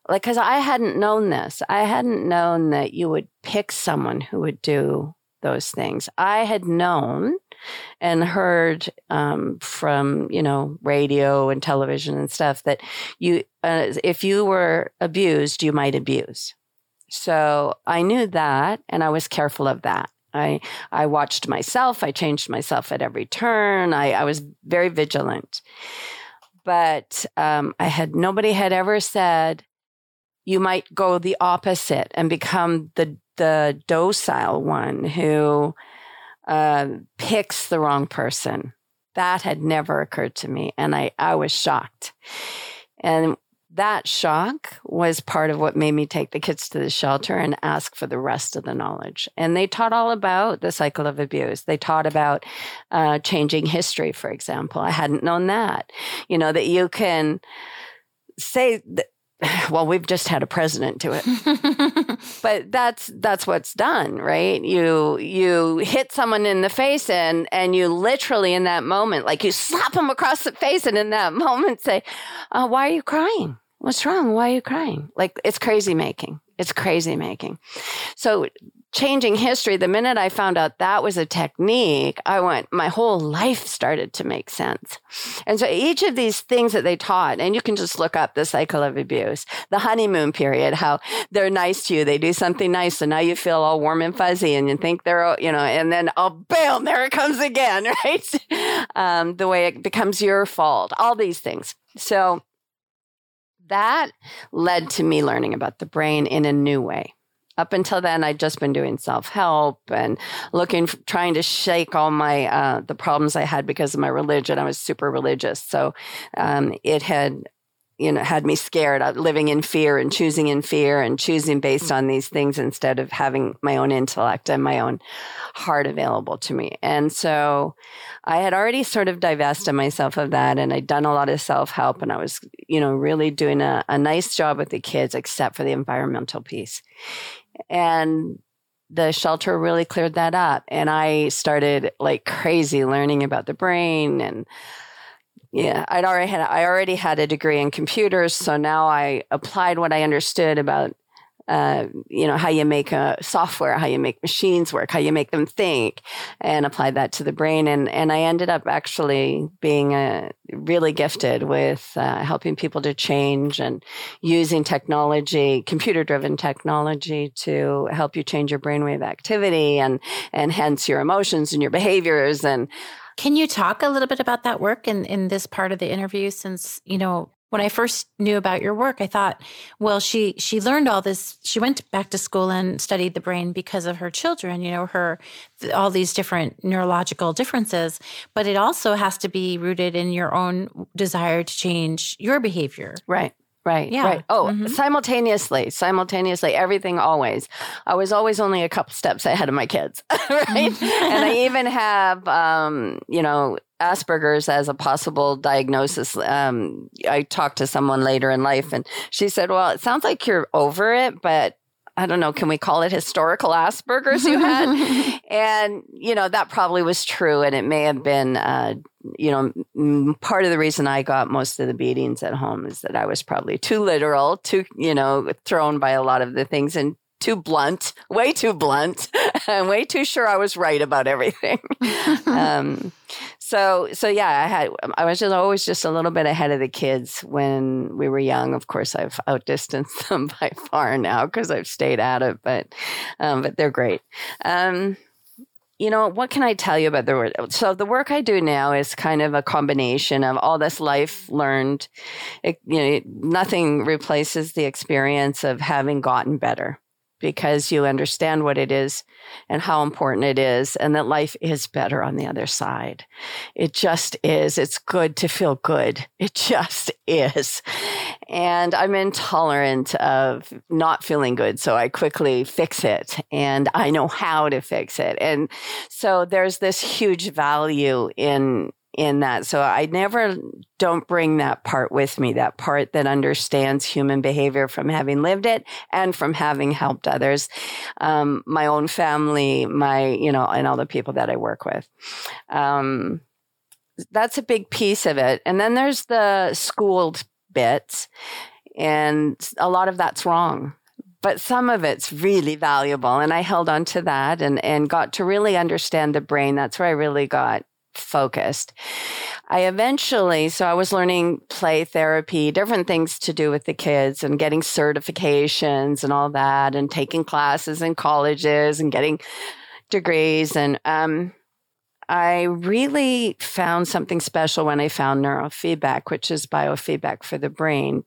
Like, cause I hadn't known this. I hadn't known that you would pick someone who would do those things. I had known and heard um, from, you know, radio and television and stuff that you, uh, if you were abused, you might abuse. So I knew that, and I was careful of that. I I watched myself. I changed myself at every turn. I, I was very vigilant. But um, I had nobody had ever said, you might go the opposite and become the the docile one who uh, picks the wrong person. That had never occurred to me, and I, I was shocked. And that shock was part of what made me take the kids to the shelter and ask for the rest of the knowledge. And they taught all about the cycle of abuse. They taught about uh, changing history, for example. I hadn't known that, you know, that you can say, that, well, we've just had a president do it, but that's, that's what's done, right? You, you hit someone in the face and, and you literally in that moment, like you slap them across the face and in that moment say, oh, why are you crying? What's wrong? Why are you crying? Like, it's crazy making. It's crazy making. So changing history, the minute I found out that was a technique, I went, my whole life started to make sense. And so each of these things that they taught, and you can just look up the cycle of abuse, the honeymoon period, how they're nice to you, they do something nice, so now you feel all warm and fuzzy and you think they're, you know, and then oh, bam, there it comes again, right? um, the way it becomes your fault, all these things. So that led to me learning about the brain in a new way. Up until then, I'd just been doing self-help and looking, for, trying to shake all my, uh, the problems I had because of my religion. I was super religious. So um, it had, you know, had me scared of living in fear and choosing in fear and choosing based on these things instead of having my own intellect and my own heart available to me. And so I had already sort of divested myself of that. And I'd done a lot of self-help and I was, you know, really doing a, a nice job with the kids, except for the environmental piece. And the shelter really cleared that up. And I started like crazy learning about the brain. And yeah, I'd already had, I already had a degree in computers. So now I applied what I understood about, uh, you know, how you make a software, how you make machines work, how you make them think, and applied that to the brain. And, and I ended up actually being a, really gifted with uh, helping people to change and using technology, computer-driven technology, to help you change your brainwave activity and, and hence your emotions and your behaviors. And can you talk a little bit about that work in, in this part of the interview? Since, you know, when I first knew about your work, I thought, well, she she learned all this. She went back to school and studied the brain because of her children, you know, her all these different neurological differences. But it also has to be rooted in your own desire to change your behavior. Right. Right, yeah. right. Oh, mm-hmm. simultaneously, simultaneously, everything always. I was always only a couple steps ahead of my kids, right? And I even have, um, you know, Asperger's as a possible diagnosis. Um, I talked to someone later in life and she said, well, it sounds like you're over it, but I don't know, can we call it historical Asperger's you had? And, you know, that probably was true. And it may have been, uh, you know, part of the reason I got most of the beatings at home is that I was probably too literal, too, you know, thrown by a lot of the things and too blunt, way too blunt, and way too sure I was right about everything. um, so, so yeah, I had, I was just always just a little bit ahead of the kids when we were young. Of course, I've outdistanced them by far now because I've stayed at it, but, um, but they're great. Um, You know, what can I tell you about the work? So the work I do now is kind of a combination of all this life learned. It, you know, nothing replaces the experience of having gotten better, because you understand what it is and how important it is, and that life is better on the other side. It just is. It's good to feel good. It just is. And I'm intolerant of not feeling good, so I quickly fix it, and I know how to fix it. And so there's this huge value in in that. So I never don't bring that part with me, that part that understands human behavior from having lived it and from having helped others, um, my own family, my, you know, and all the people that I work with. Um, that's a big piece of it. And then there's the schooled bits, and a lot of that's wrong. But some of it's really valuable. And I held on to that and, and got to really understand the brain. That's where I really got focused. I eventually, so I was learning play therapy, different things to do with the kids, and getting certifications and all that, and taking classes in colleges and getting degrees. And um, I really found something special when I found neurofeedback, which is biofeedback for the brain.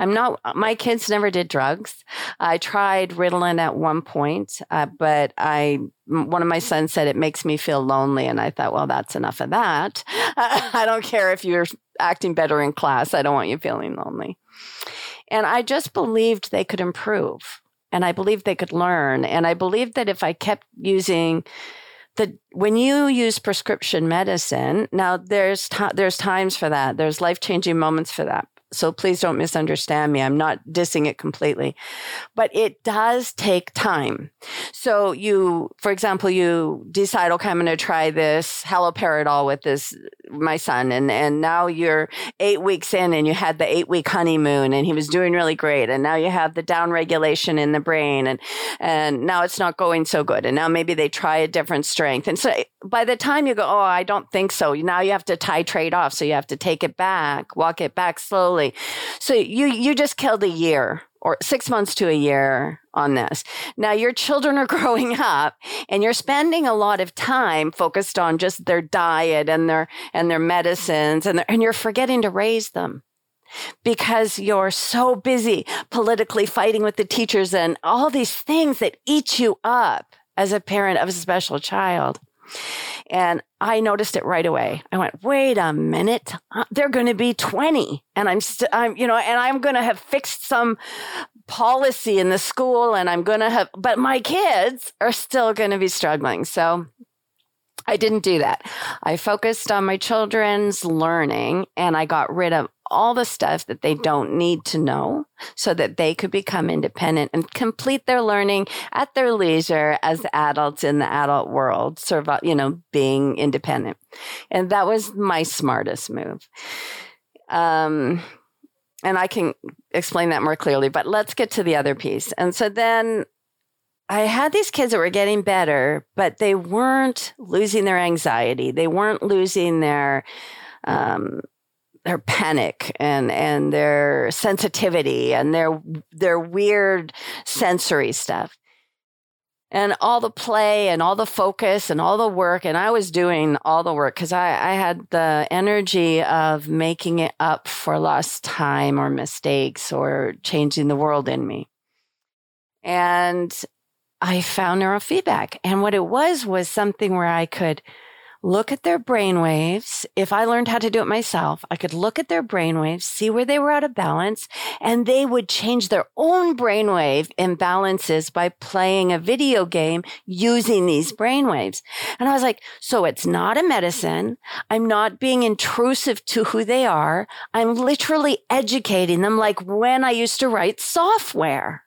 I'm not, my kids never did drugs. I tried Ritalin at one point, uh, but I, one of my sons said it makes me feel lonely. And I thought, well, that's enough of that. I don't care if you're acting better in class. I don't want you feeling lonely. And I just believed they could improve, and I believed they could learn. And I believed that if I kept using The, when you use prescription medicine, now there's t- there's times for that. There's life-changing moments for that. So please don't misunderstand me. I'm not dissing it completely, but it does take time. So you, for example, you decide, okay, I'm going to try this haloperidol with this my son, and, and now you're eight weeks in and you had the eight week honeymoon and he was doing really great. And now you have the down regulation in the brain and, and now it's not going so good. And now maybe they try a different strength. And so by the time you go, oh, I don't think so. Now you have to titrate off. So you have to take it back, walk it back slowly. So you, you just killed a year or six months to a year on this. Now your children are growing up and you're spending a lot of time focused on just their diet and their and their medicines and, their, and you're forgetting to raise them because you're so busy politically fighting with the teachers and all these things that eat you up as a parent of a special child. And I noticed it right away. I went, wait a minute, they're going to be twenty. And I'm, st- I'm, you know, and I'm going to have fixed some policy in the school and I'm going to have, but my kids are still going to be struggling. So I didn't do that. I focused on my children's learning and I got rid of all the stuff that they don't need to know so that they could become independent and complete their learning at their leisure as adults in the adult world, survive, you know, being independent. And that was my smartest move. Um, and I can explain that more clearly, but let's get to the other piece. And so then I had these kids that were getting better, but they weren't losing their anxiety. They weren't losing their, um, their panic and, and their sensitivity and their, their weird sensory stuff and all the play and all the focus and all the work. And I was doing all the work because I, I had the energy of making it up for lost time or mistakes or changing the world in me. And I found neurofeedback. And what it was, was something where I could look at their brainwaves. If I learned how to do it myself, I could look at their brainwaves, see where they were out of balance, and they would change their own brainwave imbalances by playing a video game using these brainwaves. And I was like, so it's not a medicine. I'm not being intrusive to who they are. I'm literally educating them like when I used to write software.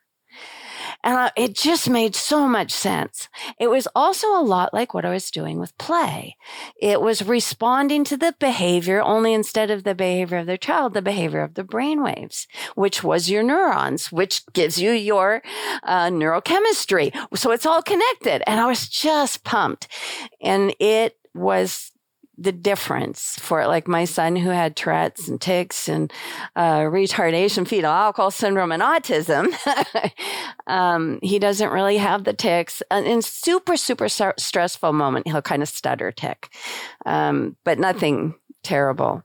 And I, it just made so much sense. It was also a lot like what I was doing with play. It was responding to the behavior, only instead of the behavior of the child, the behavior of the brainwaves, which was your neurons, which gives you your uh, neurochemistry. So it's all connected. And I was just pumped. And it was the difference for like my son who had Tourette's and tics and uh, retardation, fetal alcohol syndrome and autism. um, he doesn't really have the tics. And in super, super st- stressful moment, he'll kind of stutter tic, um, but nothing terrible,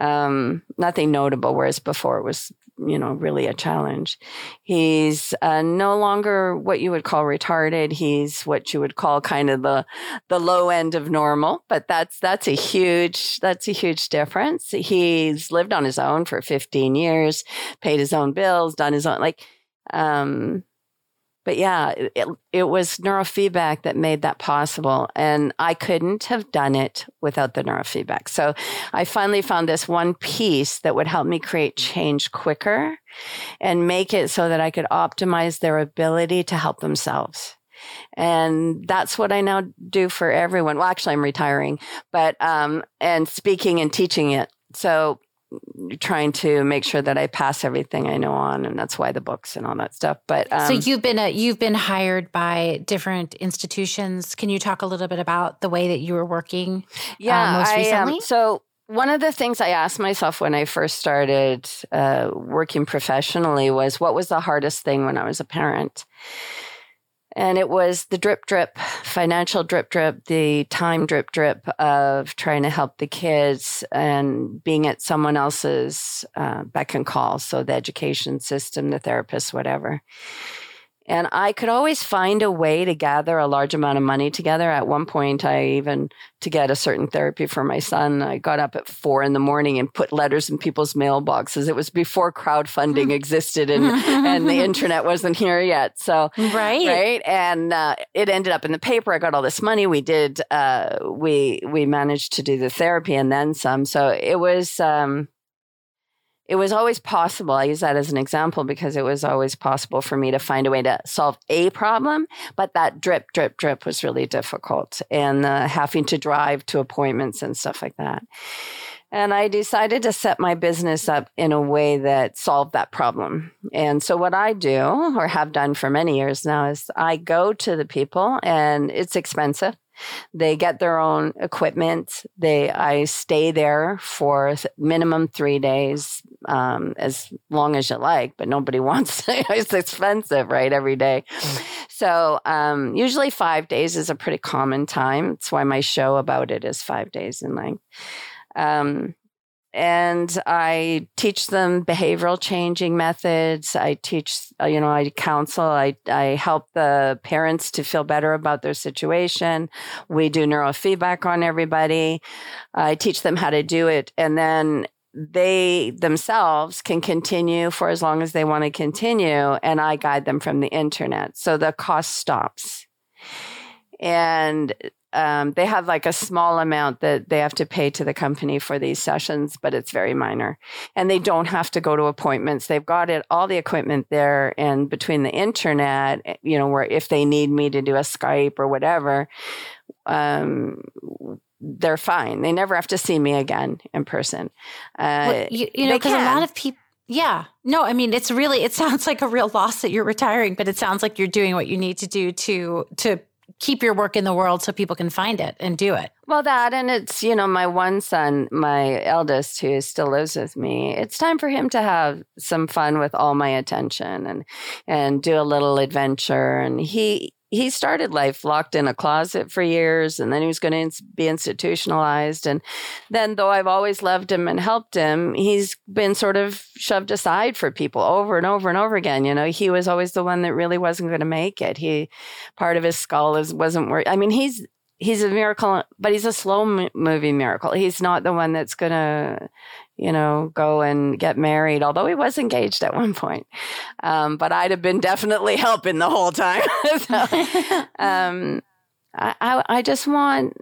um, nothing notable, whereas before it was, you know, really a challenge. He's uh, no longer what you would call retarded. He's what you would call kind of the the low end of normal, but that's that's a huge that's a huge difference. He's lived on his own for fifteen years, paid his own bills, done his own like um but yeah, it, it was neurofeedback that made that possible. And I couldn't have done it without the neurofeedback. So I finally found this one piece that would help me create change quicker and make it so that I could optimize their ability to help themselves. And that's what I now do for everyone. Well, actually, I'm retiring, but um, and speaking and teaching it. So trying to make sure that I pass everything I know on. And that's why the books and all that stuff. But um, so you've been, a, you've been hired by different institutions. Can you talk a little bit about the way that you were working? Yeah, uh, most recently? I, um, so one of the things I asked myself when I first started uh, working professionally was what was the hardest thing when I was a parent? And it was the drip, drip, financial drip, drip, the time drip, drip of trying to help the kids and being at someone else's uh, beck and call. So the education system, the therapist, whatever. And I could always find a way to gather a large amount of money together. At one point, I even, to get a certain therapy for my son, I got up at four in the morning and put letters in people's mailboxes. It was before crowdfunding existed and, and the internet wasn't here yet. So, right. right? And uh, it ended up in the paper. I got all this money. We did, uh, we, we managed to do the therapy and then some. So it was, um, it was always possible. I use that as an example because it was always possible for me to find a way to solve a problem, but that drip, drip, drip was really difficult, and uh, having to drive to appointments and stuff like that. And I decided to set my business up in a way that solved that problem. And so what I do, or have done for many years now, is I go to the people, and it's expensive. They get their own equipment. They, I stay there for minimum three days, um, as long as you like, but nobody wants to. It's expensive, right? Every day. So um, usually five days is a pretty common time. That's why my show about it is five days in length. Um, and I teach them behavioral changing methods. I teach, you know, I counsel, I, I help the parents to feel better about their situation. We do neurofeedback on everybody. I teach them how to do it. And then they themselves can continue for as long as they want to continue. And I guide them from the internet. So the cost stops. And Um, they have like a small amount that they have to pay to the company for these sessions, but it's very minor. And they don't have to go to appointments. They've got it, all the equipment there, and between the internet, you know, where if they need me to do a Skype or whatever, um, they're fine. They never have to see me again in person. Uh, well, you, you know, because a lot of people. Yeah. No, I mean, it's really, it sounds like a real loss that you're retiring, but it sounds like you're doing what you need to do to, to, keep your work in the world so people can find it and do it. Well, that, and it's, you know, my one son, my eldest, who still lives with me, it's time for him to have some fun with all my attention and, and do a little adventure. And he, he started life locked in a closet for years, and then he was going to be institutionalized. And then, though I've always loved him and helped him, he's been sort of shoved aside for people over and over and over again. You know, he was always the one that really wasn't going to make it. He, part of his skull is, wasn't working. I mean, he's, he's a miracle, but he's a slow moving miracle. He's not the one that's going to, you know, go and get married, although he was engaged at one point. Um, but I'd have been definitely helping the whole time. so, um, I, I, I just want,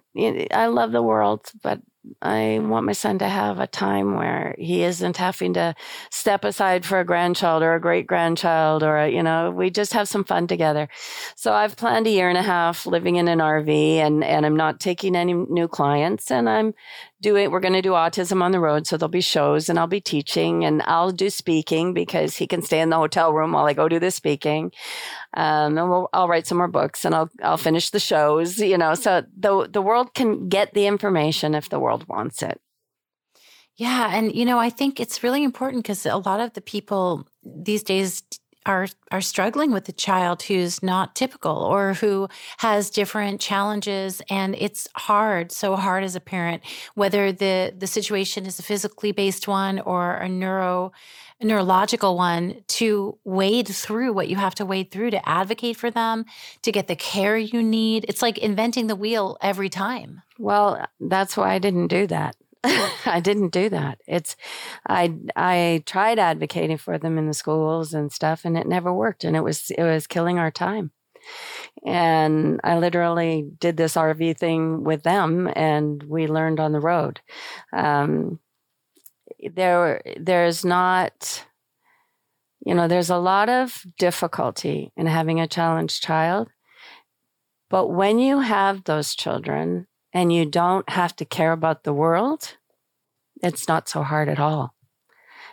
I love the world, but I want my son to have a time where he isn't having to step aside for a grandchild or a great grandchild, or, a, you know, we just have some fun together. So I've planned a year and a half living in an R V, and, and I'm not taking any new clients, and I'm doing, we're going to do Autism on the Road. So there'll be shows, and I'll be teaching, and I'll do speaking because he can stay in the hotel room while I go do the speaking. Um, and we'll, I'll write some more books, and I'll, I'll finish the shows, you know, so the, the world can get the information if the world wants it. Yeah. And, you know, I think it's really important because a lot of the people these days are are struggling with a child who's not typical or who has different challenges. And it's hard, so hard as a parent, whether the, the situation is a physically based one or a neuro a neurological one, to wade through what you have to wade through to advocate for them, to get the care you need. It's like inventing the wheel every time. Well, that's why I didn't do that. I didn't do that. It's, I, I tried advocating for them in the schools and stuff, and it never worked. And it was, it was killing our time. And I literally did this R V thing with them, and we learned on the road. Um, there, there's not, you know, there's a lot of difficulty in having a challenged child, but when you have those children, and you don't have to care about the world, it's not so hard at all,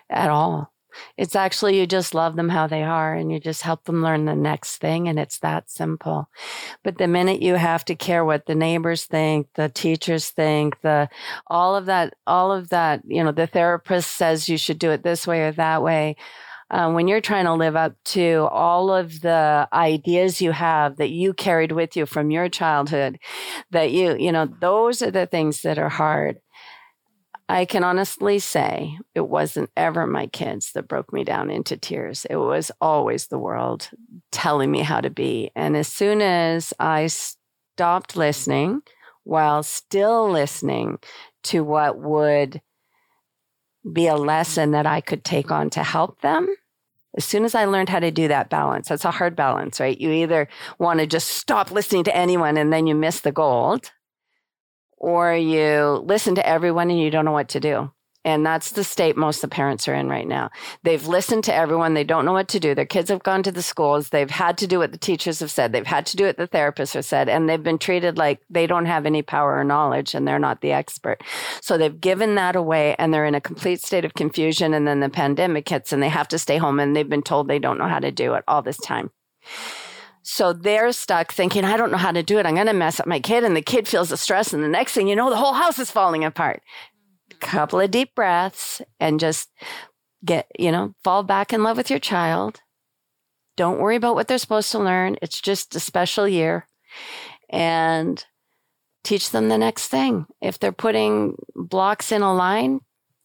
at all. It's actually, you just love them how they are, and you just help them learn the next thing. And it's that simple. But the minute you have to care what the neighbors think, the teachers think, the, all of that, all of that, you know, the therapist says you should do it this way or that way. Uh, when you're trying to live up to all of the ideas you have that you carried with you from your childhood, that you, you know, those are the things that are hard. I can honestly say it wasn't ever my kids that broke me down into tears. It was always the world telling me how to be. And as soon as I stopped listening, while still listening to what would be a lesson that I could take on to help them, as soon as I learned how to do that balance, that's a hard balance, right? You either want to just stop listening to anyone and then you miss the gold, or you listen to everyone and you don't know what to do. And that's the state most of the parents are in right now. They've listened to everyone. They don't know what to do. Their kids have gone to the schools. They've had to do what the teachers have said. They've had to do what the therapists have said. And they've been treated like they don't have any power or knowledge and they're not the expert. So they've given that away and they're in a complete state of confusion. And then the pandemic hits and they have to stay home and they've been told they don't know how to do it all this time. So they're stuck thinking, I don't know how to do it. I'm going to mess up my kid. And the kid feels the stress. And the next thing you know, the whole house is falling apart. Couple of deep breaths and just get, you know, fall back in love with your child. Don't worry about what they're supposed to learn. It's just a special year. And teach them the next thing. If they're putting blocks in a line,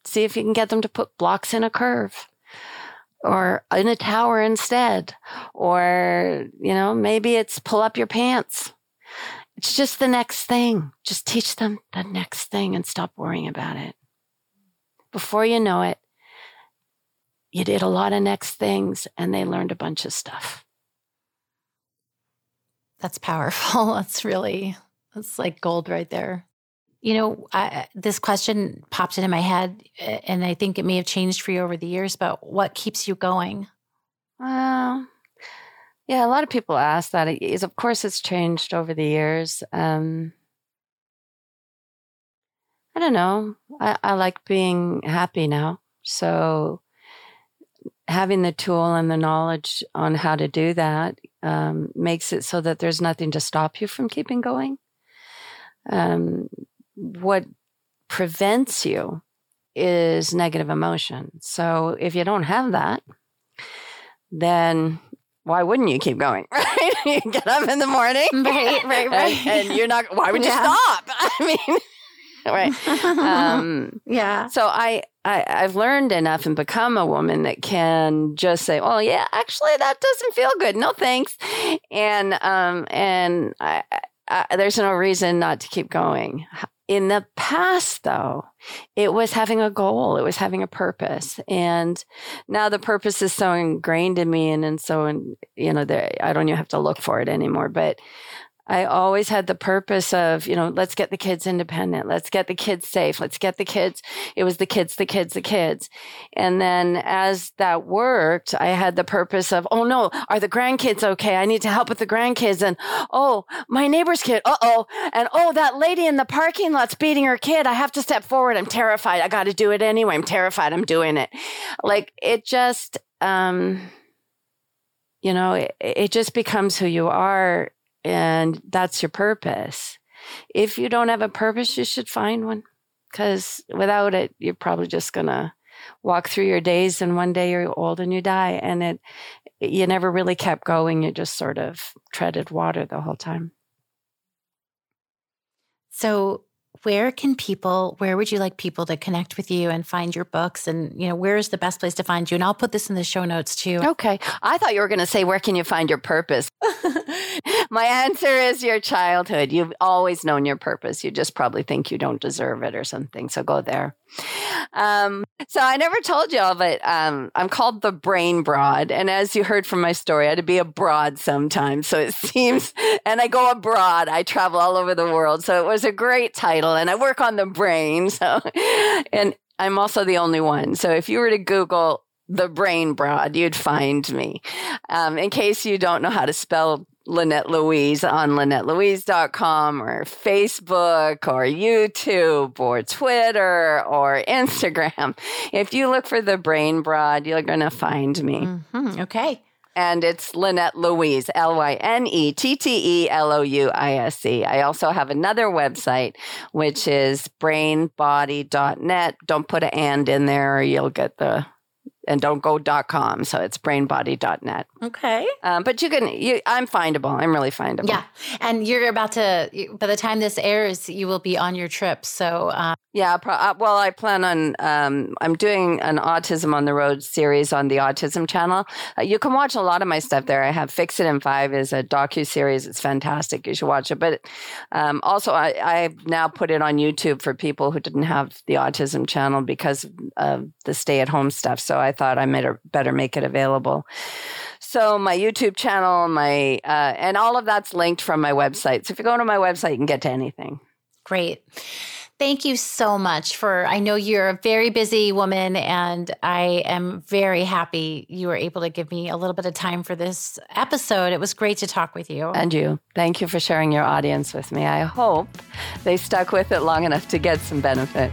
see if you can get them to put blocks in a curve or in a tower instead. Or, you know, maybe it's pull up your pants. It's just the next thing. Just teach them the next thing and stop worrying about it. Before you know it, you did a lot of next things and they learned a bunch of stuff. That's powerful. That's really, that's like gold right there. You know, I, this question popped into my head and I think it may have changed for you over the years, but what keeps you going? Well, uh, yeah, a lot of people ask that. It is, of course, it's changed over the years. Um, I don't know. I, I like being happy now. So having the tool and the knowledge on how to do that um, makes it so that there's nothing to stop you from keeping going. Um, what prevents you is negative emotion. So if you don't have that, then why wouldn't you keep going, right? You get up in the morning, right, right, right. And, and you're not, why would you yeah. stop? I mean... Right. Um, yeah. So I, I, I've learned enough and become a woman that can just say, oh, yeah, actually, that doesn't feel good. No, thanks. And um, and I, I, there's no reason not to keep going. In the past, though, it was having a goal. It was having a purpose. And now the purpose is so ingrained in me. And, and so, in, you know, there, I don't even have to look for it anymore. But I always had the purpose of, you know, let's get the kids independent. Let's get the kids safe. Let's get the kids. It was the kids, the kids, the kids. And then as that worked, I had the purpose of, oh, no, are the grandkids okay? I need to help with the grandkids. And, oh, my neighbor's kid. Uh-oh. And, oh, that lady in the parking lot's beating her kid. I have to step forward. I'm terrified. I got to do it anyway. I'm terrified. I'm doing it. Like, it just, um, you know, it, it just becomes who you are. And that's your purpose. If you don't have a purpose, you should find one, because without it, you're probably just going to walk through your days and one day you're old and you die. And it, you never really kept going. You just sort of treaded water the whole time. So where can people, where would you like people to connect with you and find your books? And, you know, where's the best place to find you? And I'll put this in the show notes too. Okay. I thought you were going to say, where can you find your purpose? My answer is your childhood. You've always known your purpose. You just probably think you don't deserve it or something. So go there. Um, so I never told y'all, but um, I'm called the Brain Broad. And as you heard from my story, I had to be abroad sometimes. So it seems, and I go abroad. I travel all over the world. So it was a great title. And I work on the brain. So, and I'm also the only one. So if you were to Google the Brain Broad, you'd find me. Um, in case you don't know how to spell Lynette Louise, on Lynette Louise dot com or Facebook or YouTube or Twitter or Instagram. If you look for the Brain Broad, you're going to find me. Mm-hmm. Okay. And it's Lynette Louise, L Y N E T T E L O U I S E. I also have another website, which is brain body dot net. Don't put an and in there or you'll get the, and don't go .com. So it's brain body dot net. Okay. Um, but you can, you, I'm findable. I'm really findable. Yeah. And you're about to, by the time this airs, you will be on your trip. So. Um... Yeah. Pro- well, I plan on, um, I'm doing an Autism on the Road series on the Autism Channel. Uh, you can watch a lot of my stuff there. I have Fix It in Five is a docu-series. It's fantastic. You should watch it. But um, also, I, I've now put it on YouTube for people who didn't have the Autism Channel because of the stay-at-home stuff. So I thought I made it better make it available. So my YouTube channel, my uh, and all of that's linked from my website. So if you go to my website, you can get to anything. Great. Thank you so much for, I know you're a very busy woman, and I am very happy you were able to give me a little bit of time for this episode. It was great to talk with you. And you. Thank you for sharing your audience with me. I hope they stuck with it long enough to get some benefit.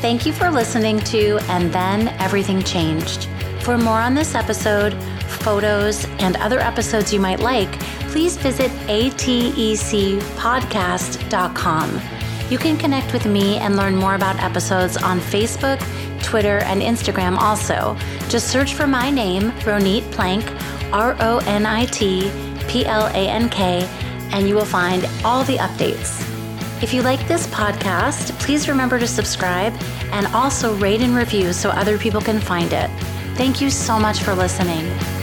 Thank you for listening to And Then Everything Changed. For more on this episode, photos, and other episodes you might like, please visit A T E C podcast dot com. You can connect with me and learn more about episodes on Facebook, Twitter, and Instagram also. Just search for my name, Ronit Plank, R O N I T P L A N K, and you will find all the updates. If you like this podcast, please remember to subscribe and also rate and review so other people can find it. Thank you so much for listening.